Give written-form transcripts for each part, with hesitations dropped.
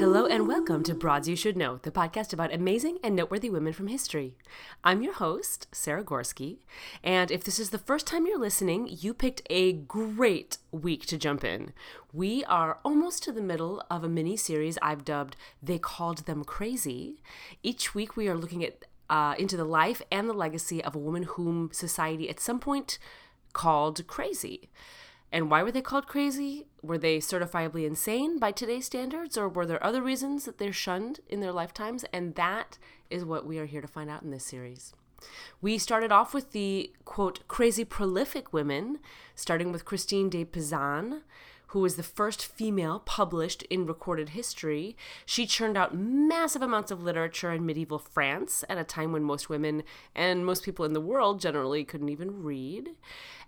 Hello and welcome to Broads You Should Know, the podcast about amazing and noteworthy women from history. I'm your host, Sarah Gorski, and if this is the first time you're listening, you picked a great week to jump in. We are almost to the middle of a mini-series I've dubbed They Called Them Crazy. Each week we are looking at into the life and the legacy of a woman whom society at some point called crazy. And why were they called crazy? Were they certifiably insane by today's standards, or were there other reasons that they're shunned in their lifetimes? And that is what we are here to find out in this series. We started off with the, quote, crazy prolific women, starting with Christine de Pizan, who was the first female published in recorded history. She churned out massive amounts of literature in medieval France at a time when most women and most people in the world generally couldn't even read.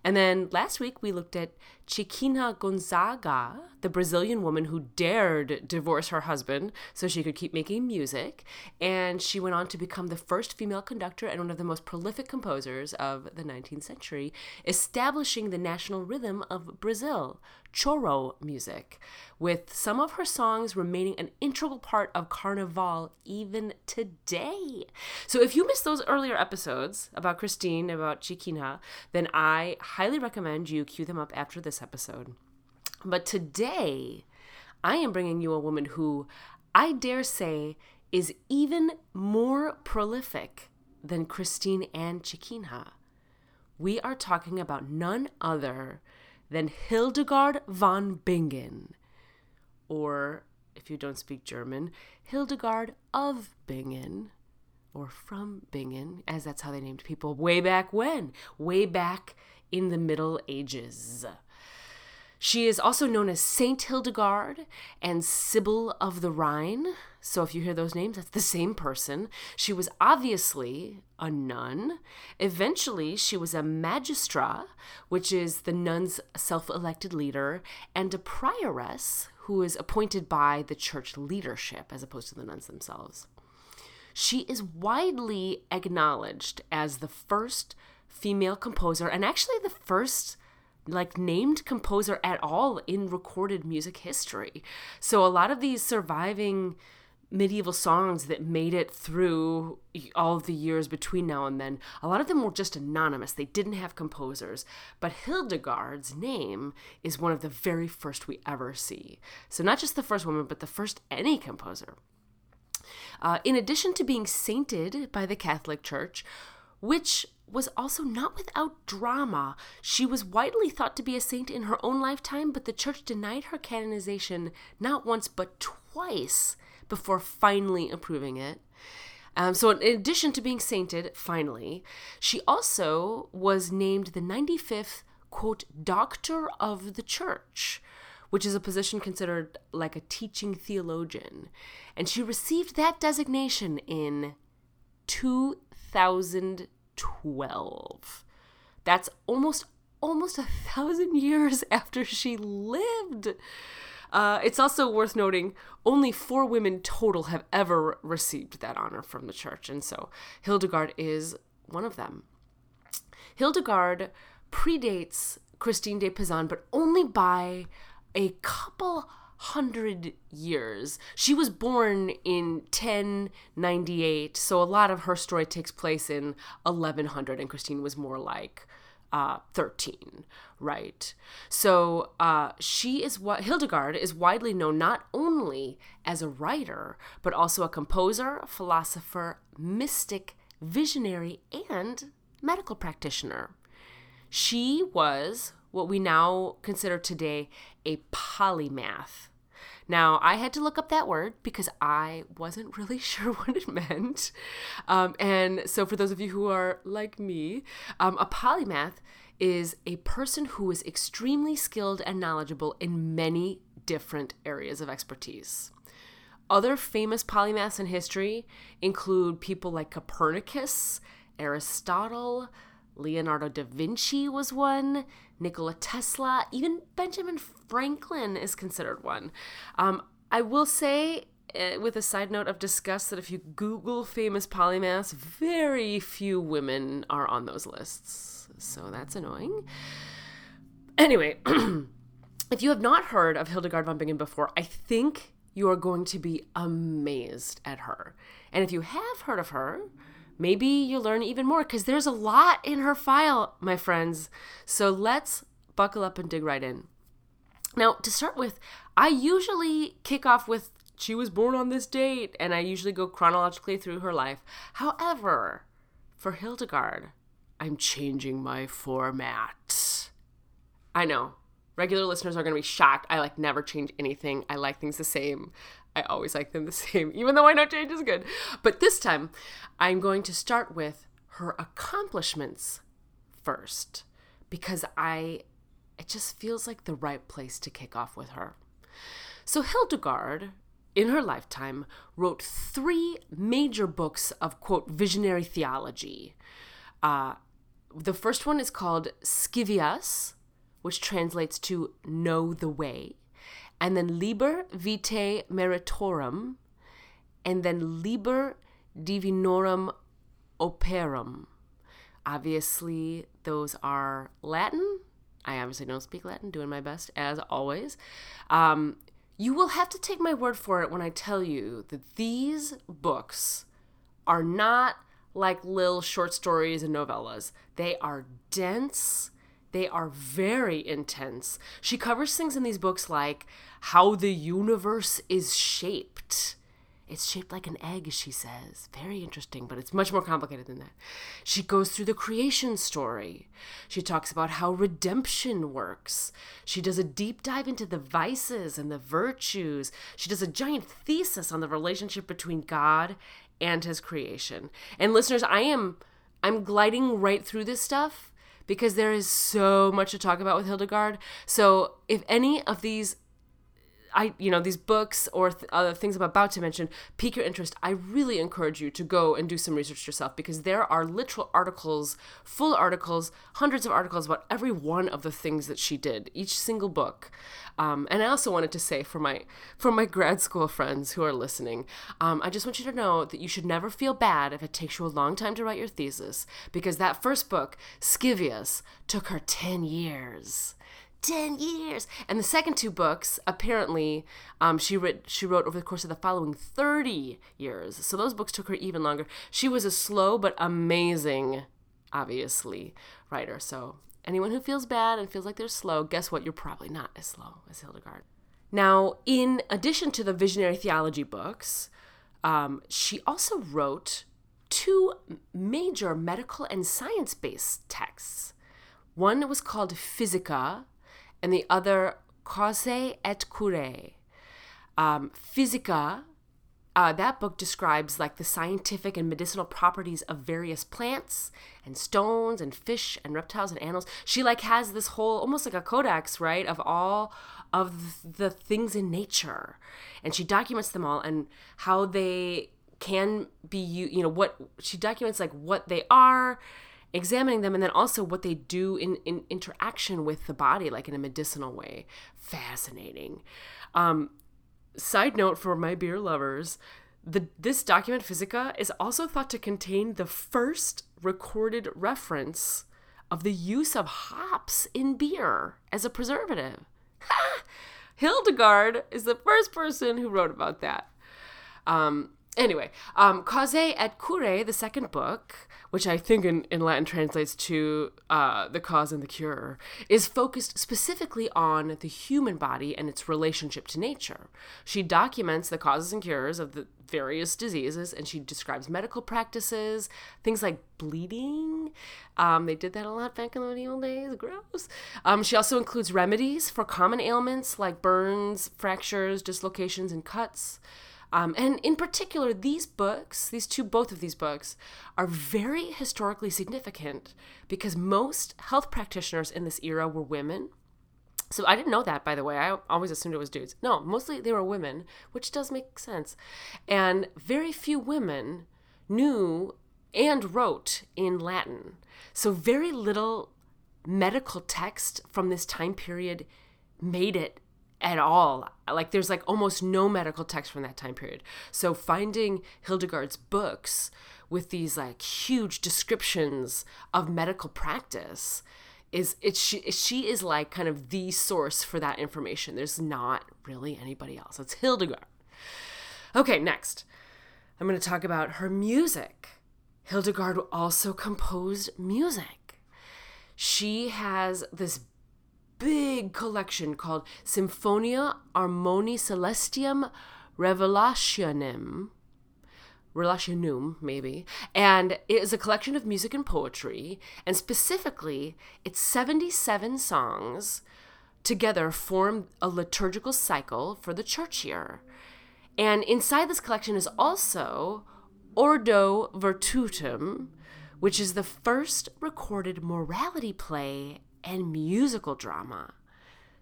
And then last week we looked at Chiquinha Gonzaga, the Brazilian woman who dared divorce her husband so she could keep making music. And she went on to become the first female conductor and one of the most prolific composers of the 19th century, establishing the national rhythm of Brazil, choro music, with some of her songs remaining an integral part of Carnival even today. So if you missed those earlier episodes about Christine, about Chiquinha, then I highly recommend you cue them up after this episode. But today, I am bringing you a woman who, I dare say, is even more prolific than Christine and Chiquinha. We are talking about none other than Hildegard von Bingen, or, if you don't speak German, Hildegard of Bingen, or from Bingen, as that's how they named people way back when, way back in the Middle Ages. She is also known as Saint Hildegard and Sybil of the Rhine. So if you hear those names, that's the same person. She was obviously a nun. Eventually, she was a magistra, which is the nun's self-elected leader, and a prioress, who is appointed by the church leadership as opposed to the nuns themselves. She is widely acknowledged as the first female composer, and actually the first named composer at all in recorded music history. So a lot of these surviving medieval songs that made it through all of the years between now and then, a lot of them were just anonymous. They didn't have composers. But Hildegard's name is one of the very first we ever see. So not just the first woman, but the first any composer. In addition to being sainted by the Catholic Church, which was also not without drama. She was widely thought to be a saint in her own lifetime, but the church denied her canonization not once but twice before finally approving it. So in addition to being sainted, finally, she also was named the 95th, quote, Doctor of the Church, which is a position considered like a teaching theologian. And she received that designation in 2012. That's almost 1,000 years after she lived. It's also worth noting only 4 women total have ever received that honor from the church, and so Hildegard is one of them. Hildegard predates Christine de Pizan, but only by a couple 100 years. She was born in 1098, so a lot of her story takes place in 1100, and Christine was more like 13, right? So Hildegard is widely known not only as a writer, but also a composer, philosopher, mystic, visionary, and medical practitioner. She was what we now consider today a polymath. Now, I had to look up that word because I wasn't really sure what it meant. And so for those of you who are like me, a polymath is a person who is extremely skilled and knowledgeable in many different areas of expertise. Other famous polymaths in history include people like Copernicus, Aristotle, Leonardo da Vinci was one, Nikola Tesla, even Benjamin Franklin is considered one. I will say, with a side note of disgust, that if you Google famous polymaths, very few women are on those lists. So that's annoying. Anyway, if you have not heard of Hildegard von Bingen before, I think you are going to be amazed at her. And if you have heard of her, maybe you'll learn even more, because there's a lot in her file, my friends. So let's buckle up and dig right in. Now, to start with, I usually kick off with, she was born on this date, and I usually go chronologically through her life. However, for Hildegard, I'm changing my format. I know. Regular listeners are going to be shocked. I never change anything. I like things the same. I always like them the same, even though I know change is good. But this time, I'm going to start with her accomplishments first, because it just feels like the right place to kick off with her. So Hildegard, in her lifetime, wrote 3 major books of, quote, visionary theology. The first one is called Scivias, which translates to Know the Way, and then Liber Vitae Meritorum, and then Liber Divinorum Operum. Obviously, those are Latin. I obviously don't speak Latin, doing my best, as always. You will have to take my word for it when I tell you that these books are not like little short stories and novellas. They are dense. They are very intense. She covers things in these books like how the universe is shaped. It's shaped like an egg, she says. Very interesting, but it's much more complicated than that. She goes through the creation story. She talks about how redemption works. She does a deep dive into the vices and the virtues. She does a giant thesis on the relationship between God and his creation. And listeners, I'm gliding right through this stuff, because there is so much to talk about with Hildegard. So if any of these, these books or other things I'm about to mention pique your interest, I really encourage you to go and do some research yourself, because there are literal articles, full articles, hundreds of articles about every one of the things that she did, each single book. And I also wanted to say for my grad school friends who are listening, I just want you to know that you should never feel bad if it takes you a long time to write your thesis, because that first book, Scivias, took her 10 years. 10 years. And the second 2 books, apparently, she wrote over the course of the following 30 years. So those books took her even longer. She was a slow but amazing, obviously, writer. So anyone who feels bad and feels like they're slow, guess what? You're probably not as slow as Hildegard. Now, in addition to the visionary theology books, she also wrote 2 major medical and science-based texts. One was called Physica, and the other, Causae et Curae. Physica, that book describes the scientific and medicinal properties of various plants and stones and fish and reptiles and animals. She has this whole, almost like a codex, right, of all of the things in nature. And she documents them all and how they can be, what she documents, what they are, examining them, and then also what they do in interaction with the body, in a medicinal way. Fascinating. Side note for my beer lovers, this document, Physica, is also thought to contain the first recorded reference of the use of hops in beer as a preservative. Ha! Hildegard is the first person who wrote about that. Anyway, Causae et Curae, the second book, which I think in Latin translates to the cause and the cure, is focused specifically on the human body and its relationship to nature. She documents the causes and cures of the various diseases, and she describes medical practices, things like bleeding. They did that a lot back in the medieval days. Gross. She also includes remedies for common ailments like burns, fractures, dislocations, and cuts. And in particular, both of these books, are very historically significant because most health practitioners in this era were women. So I didn't know that, by the way. I always assumed it was dudes. No, mostly they were women, which does make sense. And very few women knew and wrote in Latin. So very little medical text from this time period made it at all. Like, there's like almost no medical text from that time period. So finding Hildegard's books with these like huge descriptions of medical practice is, she is like kind of the source for that information. There's not really anybody else. It's Hildegard. Okay, next. I'm going to talk about her music. Hildegard also composed music. She has this big collection called Symphonia Harmonie Celestium Revelationum. Relationum, maybe. And it is a collection of music and poetry. And specifically, it's 77 songs together form a liturgical cycle for the church year. And inside this collection is also Ordo Virtutum, which is the first recorded morality play and musical drama.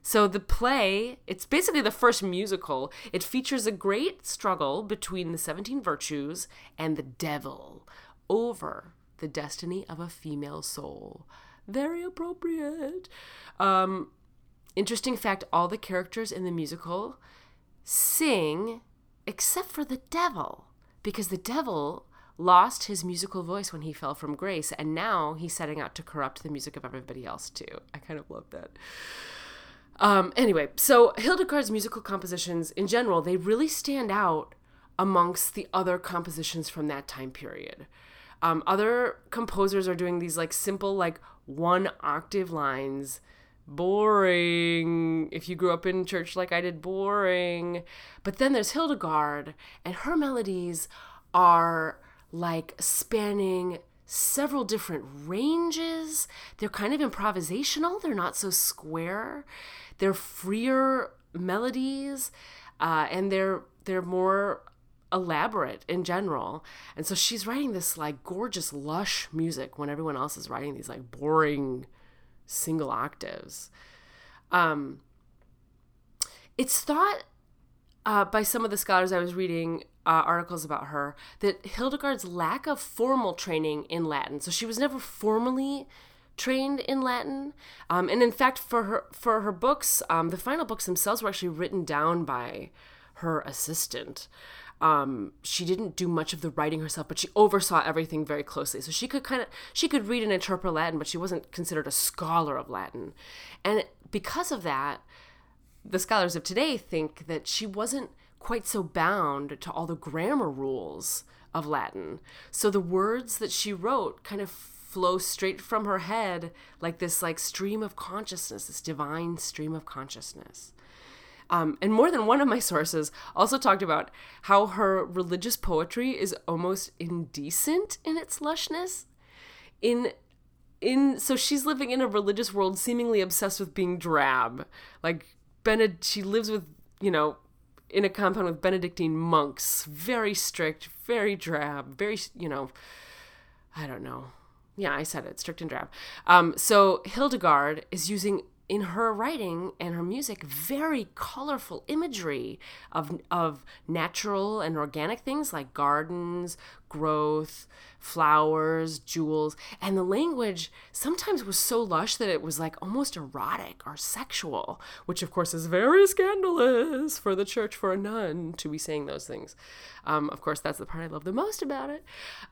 So the play, it's basically the first musical. It features a great struggle between the 17 virtues and the devil over the destiny of a female soul. Very appropriate. Interesting fact, all the characters in the musical sing except for the devil, because the devil lost his musical voice when he fell from grace, and now he's setting out to corrupt the music of everybody else too. I kind of love that. Anyway, so Hildegard's musical compositions in general, they really stand out amongst the other compositions from that time period. Other composers are doing these like simple, like one octave lines. Boring. If you grew up in church like I did, boring. But then there's Hildegard, and her melodies are like spanning several different ranges. They're kind of improvisational. They're not so square. They're freer melodies, and they're more elaborate in general. And so she's writing this like gorgeous, lush music when everyone else is writing these like boring single octaves. It's thought by some of the scholars I was reading articles about her, that Hildegard's lack of formal training in Latin, so she was never formally trained in Latin, and in fact for her books, the final books themselves were actually written down by her assistant. She didn't do much of the writing herself, but she oversaw everything very closely, so she could read and interpret Latin, but she wasn't considered a scholar of Latin, and because of that, the scholars of today think that she wasn't quite so bound to all the grammar rules of Latin. So the words that she wrote kind of flow straight from her head, like this like stream of consciousness, this divine stream of consciousness. And more than one of my sources also talked about how her religious poetry is almost indecent in its lushness. So she's living in a religious world seemingly obsessed with being drab. Like she lives with, in a compound with Benedictine monks, very strict, very drab, very, I don't know. Yeah, I said it, strict and drab. So Hildegard is using in her writing and her music very colorful imagery of natural and organic things like gardens, growth, flowers, jewels. And the language sometimes was so lush that it was like almost erotic or sexual, which of course is very scandalous for the church, for a nun to be saying those things. Of course, that's the part I love the most about it.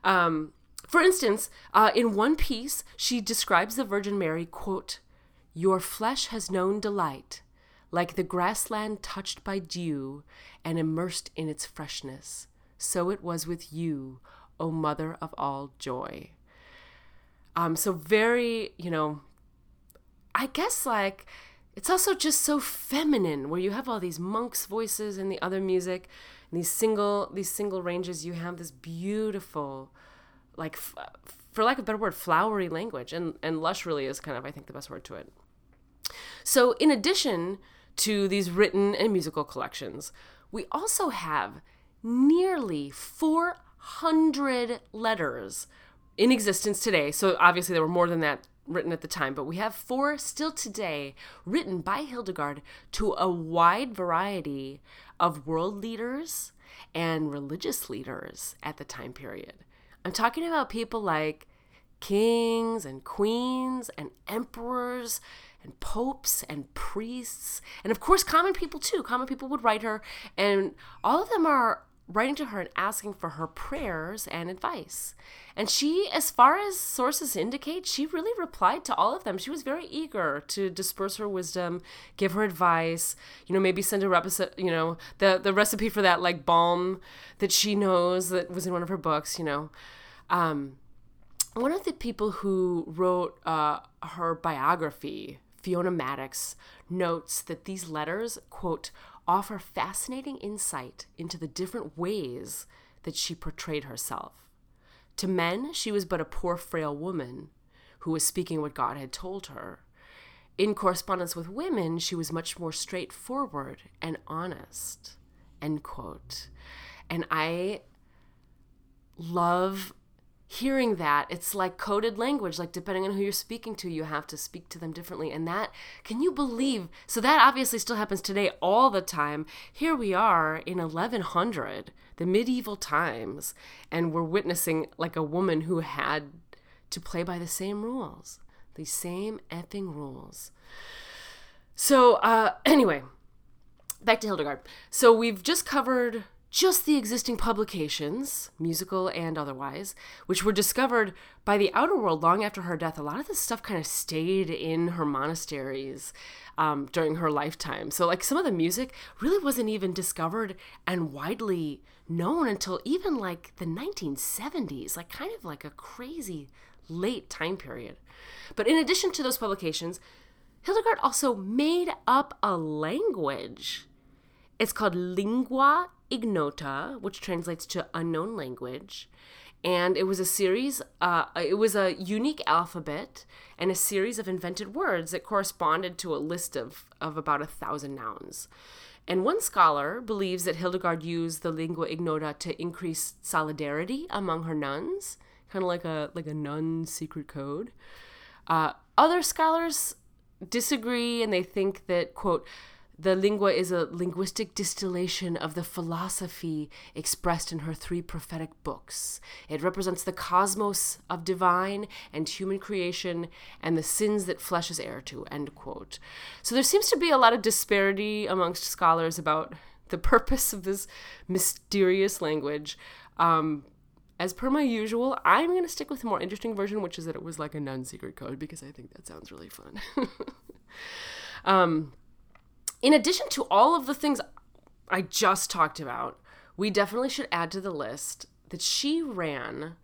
For instance, in one piece, she describes the Virgin Mary, quote, "Your flesh has known delight, like the grassland touched by dew and immersed in its freshness. So it was with you, O mother of all joy." So very, I guess like it's also just so feminine, where you have all these monks' voices and the other music, and these single ranges. You have this beautiful, like, for lack of a better word, flowery language, and lush really is kind of, I think, the best word to it. So in addition to these written and musical collections, we also have nearly 400 letters in existence today. So obviously there were more than that written at the time, but we have 4 still today written by Hildegard to a wide variety of world leaders and religious leaders at the time period. I'm talking about people like kings and queens and emperors and popes and priests, and of course common people too. Common people would write her, and all of them are writing to her and asking for her prayers and advice. And she, as far as sources indicate, she really replied to all of them. She was very eager to disperse her wisdom, give her advice, maybe send a recipe, the recipe for that, like, balm that she knows that was in one of her books, One of the people who wrote her biography, Fiona Maddox, notes that these letters, quote, offer fascinating insight into the different ways that she portrayed herself. To men, she was but a poor, frail woman who was speaking what God had told her. In correspondence with women, she was much more straightforward and honest, end quote. And I love hearing that. It's like coded language, like depending on who you're speaking to, you have to speak to them differently. And that, can you believe? So that obviously still happens today all the time. Here we are in 1100, the medieval times, and we're witnessing like a woman who had to play by the same rules, these same effing rules. So anyway, back to Hildegard. So we've just covered just the existing publications, musical and otherwise, which were discovered by the outer world long after her death. A lot of this stuff kind of stayed in her monasteries during her lifetime. So like some of the music really wasn't even discovered and widely known until even like the 1970s, like kind of like a crazy late time period. But in addition to those publications, Hildegard also made up a language. It's called Lingua Ignota, which translates to unknown language, and it was a series, it was a unique alphabet and a series of invented words that corresponded to a list of about 1,000 nouns. And one scholar believes that Hildegard used the Lingua Ignota to increase solidarity among her nuns, kind of like a nun secret code. Other scholars disagree, and they think that, quote, the lingua is a linguistic distillation of the philosophy expressed in her 3 prophetic books. It represents the cosmos of divine and human creation and the sins that flesh is heir to, end quote. So there seems to be a lot of disparity amongst scholars about the purpose of this mysterious language. As per my usual, I'm going to stick with the more interesting version, which is that it was like a nun secret code, because I think that sounds really fun. In addition to all of the things I just talked about, we definitely should add to the list that she ran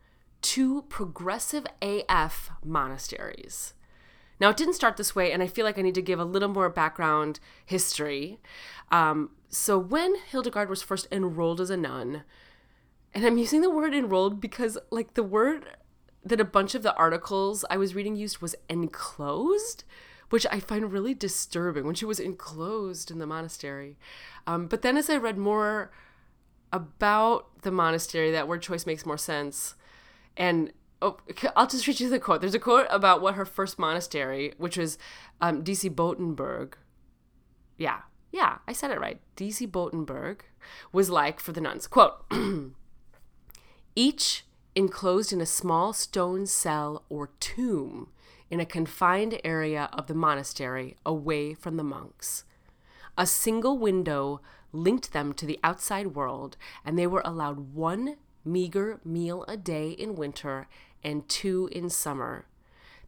2 progressive AF monasteries. Now, it didn't start this way, and I feel like I need to give a little more background history. So when Hildegard was first enrolled as a nun, and I'm using the word enrolled because, like, the word that a bunch of the articles I was reading used was enclosed, which I find really disturbing, when she was enclosed in the monastery. But then as I read more about the monastery, that word choice makes more sense. And I'll just read you the quote. There's a quote about what her first monastery, which was Disibodenberg. Yeah, I said it right. Disibodenberg was like for the nuns. Quote, each enclosed in a small stone cell or tomb in a confined area of the monastery, away from the monks. A single window linked them to the outside world, and they were allowed 1 meager meal a day in winter and 2 in summer.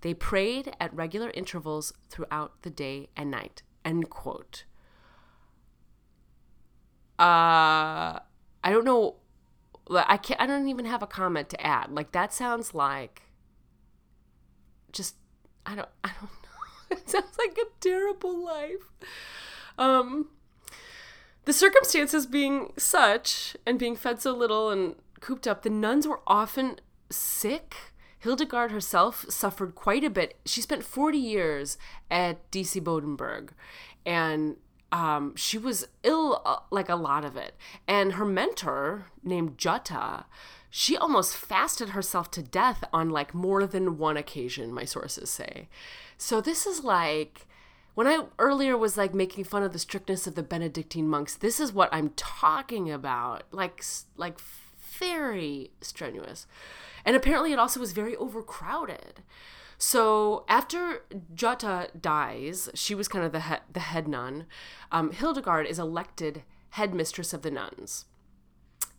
They prayed at regular intervals throughout the day and night, end quote. I don't know. I don't even have a comment to add. Like, that sounds like just, I don't know. It sounds like a terrible life. The circumstances being such, and being fed so little and cooped up, the nuns were often sick. Hildegard herself suffered quite a bit. She spent 40 years at Disibodenberg, and she was ill, like a lot of it. And her mentor, named Jutta, she almost fasted herself to death on like more than one occasion, my sources say. So this is like, when I earlier was like making fun of the strictness of the Benedictine monks, this is what I'm talking about. Like very strenuous. And apparently it also was very overcrowded. So after Jutta dies, she was kind of the head nun, Hildegard is elected headmistress of the nuns.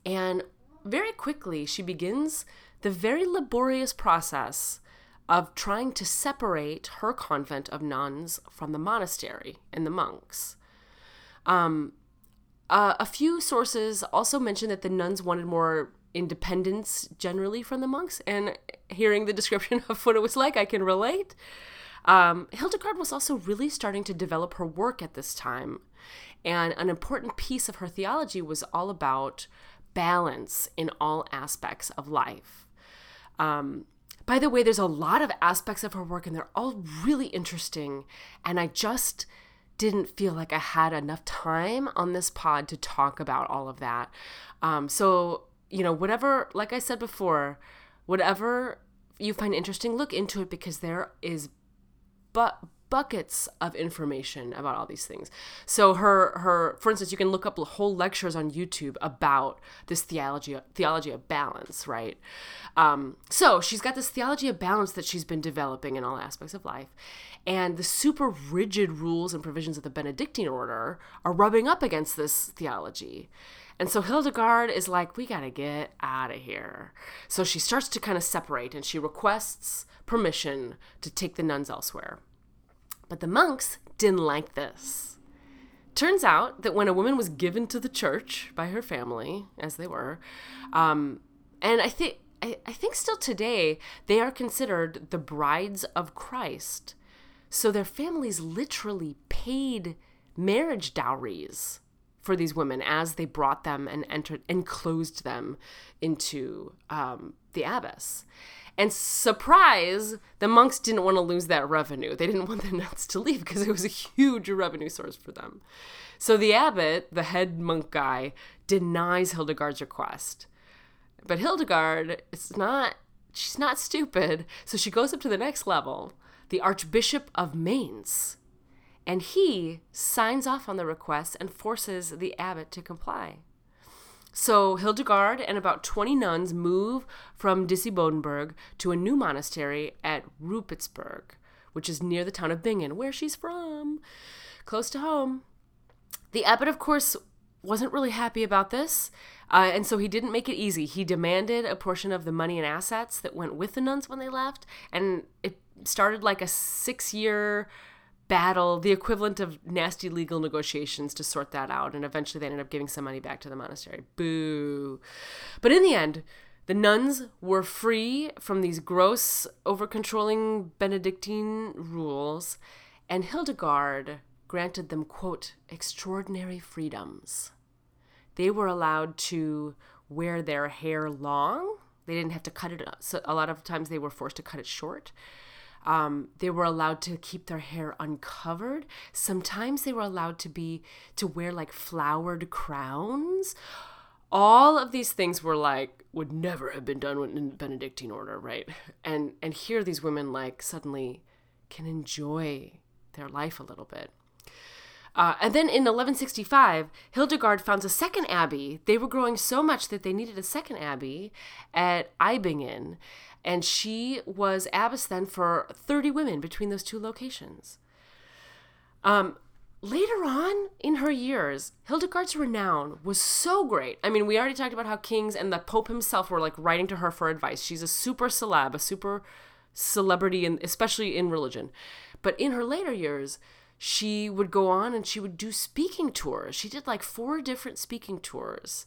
And very quickly, she begins the very laborious process of trying to separate her convent of nuns from the monastery and the monks. A few sources also mention that the nuns wanted more independence generally from the monks, and hearing the description of what it was like, I can relate. Hildegard was also really starting to develop her work at this time, and an important piece of her theology was all about balance in all aspects of life. By the way, there's a lot of aspects of her work, and they're all really interesting, and I just didn't feel like I had enough time on this pod to talk about all of that. So, you know, whatever, like I said before, whatever you find interesting, look into it, because there is buckets of information about all these things. So her, for instance, you can look up whole lectures on YouTube about this theology of balance, right? So she's got this theology of balance that she's been developing in all aspects of life. And the super rigid rules and provisions of the Benedictine order are rubbing up against this theology. And so Hildegard is like, we got to get out of here. So she starts to kind of separate, and she requests permission to take the nuns elsewhere. But the monks didn't like this. Turns out that when a woman was given to the church by her family, as they were, and I think still today, they are considered the brides of Christ. So their families literally paid marriage dowries for these women as they brought them and entered and closed them into the abbess. And surprise, the monks didn't want to lose that revenue. They didn't want the nuns to leave because it was a huge revenue source for them. So the abbot, the head monk guy, denies Hildegard's request. But Hildegard, she's not stupid. So she goes up to the next level, the Archbishop of Mainz. And he signs off on the request and forces the abbot to comply. So Hildegard and about 20 nuns move from Disibodenberg to a new monastery at Rupitzburg, which is near the town of Bingen, where she's from, close to home. The abbot, of course, wasn't really happy about this, and so he didn't make it easy. He demanded a portion of the money and assets that went with the nuns when they left, and it started like a 6-year battle, the equivalent of nasty legal negotiations to sort that out, and eventually they ended up giving some money back to the monastery. Boo. But in the end, the nuns were free from these gross, over-controlling Benedictine rules, and Hildegard granted them, quote, extraordinary freedoms. They were allowed to wear their hair long. They didn't have to cut it up. So a lot of times they were forced to cut it short. They were allowed to keep their hair uncovered. Sometimes they were allowed to wear like flowered crowns. All of these things were like, would never have been done in the Benedictine order, right? And here these women like suddenly can enjoy their life a little bit. And then in 1165, Hildegard founds a second abbey. They were growing so much that they needed a second abbey at Eibingen. And she was abbess then for 30 women between those two locations. Later on in her years, Hildegard's renown was so great. I mean, we already talked about how kings and the Pope himself were like writing to her for advice. She's a super celebrity, and especially in religion. But in her later years, she would go on and she would do speaking tours. She did like 4 different speaking tours.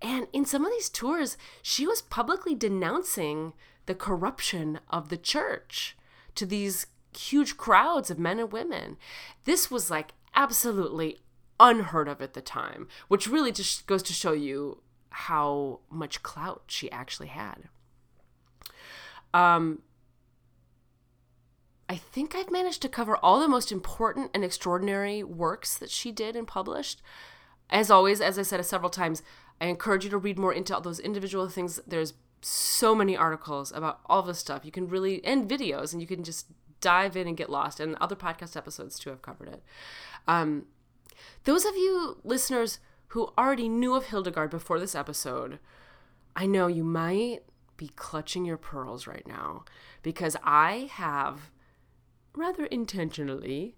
And in some of these tours, she was publicly denouncing the corruption of the church to these huge crowds of men and women. This was like absolutely unheard of at the time, which really just goes to show you how much clout she actually had. I think I've managed to cover all the most important and extraordinary works that she did and published. As always, as I said several times, I encourage you to read more into all those individual things. There's so many articles about all this stuff. You can really, and videos, and you can just dive in and get lost. And other podcast episodes, too, have covered it. Those of you listeners who already knew of Hildegard before this episode, I know you might be clutching your pearls right now because I have, rather intentionally,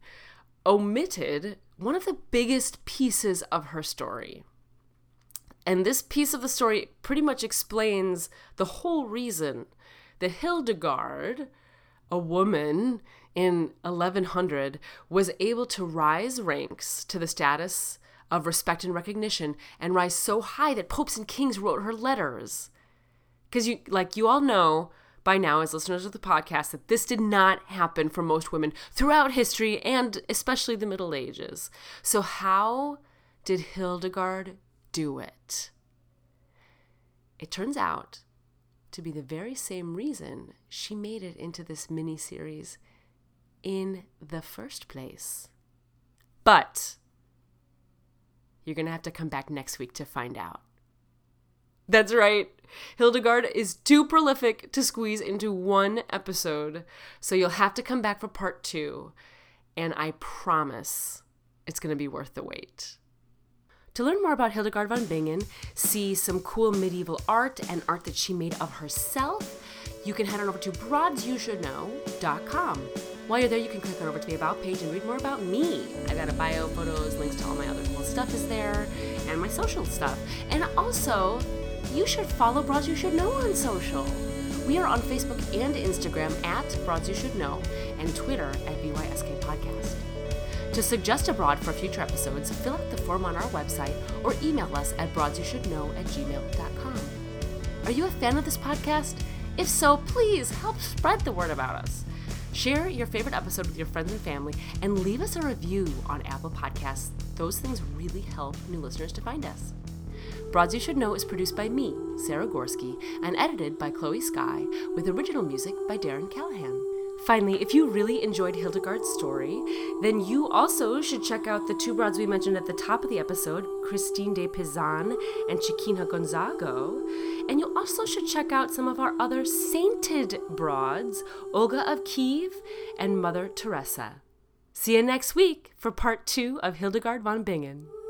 omitted one of the biggest pieces of her story. And this piece of the story pretty much explains the whole reason that Hildegard, a woman in 1100, was able to rise ranks to the status of respect and recognition and rise so high that popes and kings wrote her letters. Because you all know by now as listeners of the podcast that this did not happen for most women throughout history and especially the Middle Ages. So how did Hildegard do it? It turns out to be the very same reason she made it into this mini-series in the first place. But you're going to have to come back next week to find out. That's right. Hildegard is too prolific to squeeze into one episode, so you'll have to come back for part 2, and I promise it's going to be worth the wait. To learn more about Hildegard von Bingen, see some cool medieval art and art that she made of herself, you can head on over to broadsyoushouldknow.com. While you're there, you can click on over to the About page and read more about me. I've got a bio, photos, links to all my other cool stuff is there, and my social stuff. And also, you should follow Broads You Should Know on social. We are on Facebook and Instagram at Broads You Should Know and Twitter at BYSK Podcast. To suggest a broad for future episodes, fill out the form on our website or email us at broadsyoushouldknow@gmail.com. Are you a fan of this podcast? If so, please help spread the word about us. Share your favorite episode with your friends and family, and leave us a review on Apple Podcasts. Those things really help new listeners to find us. Broads You Should Know is produced by me, Sarah Gorski, and edited by Chloe Skye, with original music by Darren Callahan. Finally, if you really enjoyed Hildegard's story, then you also should check out the two broads we mentioned at the top of the episode, Christine de Pizan and Chiquinha Gonzaga. And you also should check out some of our other sainted broads, Olga of Kiev and Mother Teresa. See you next week for part 2 of Hildegard von Bingen.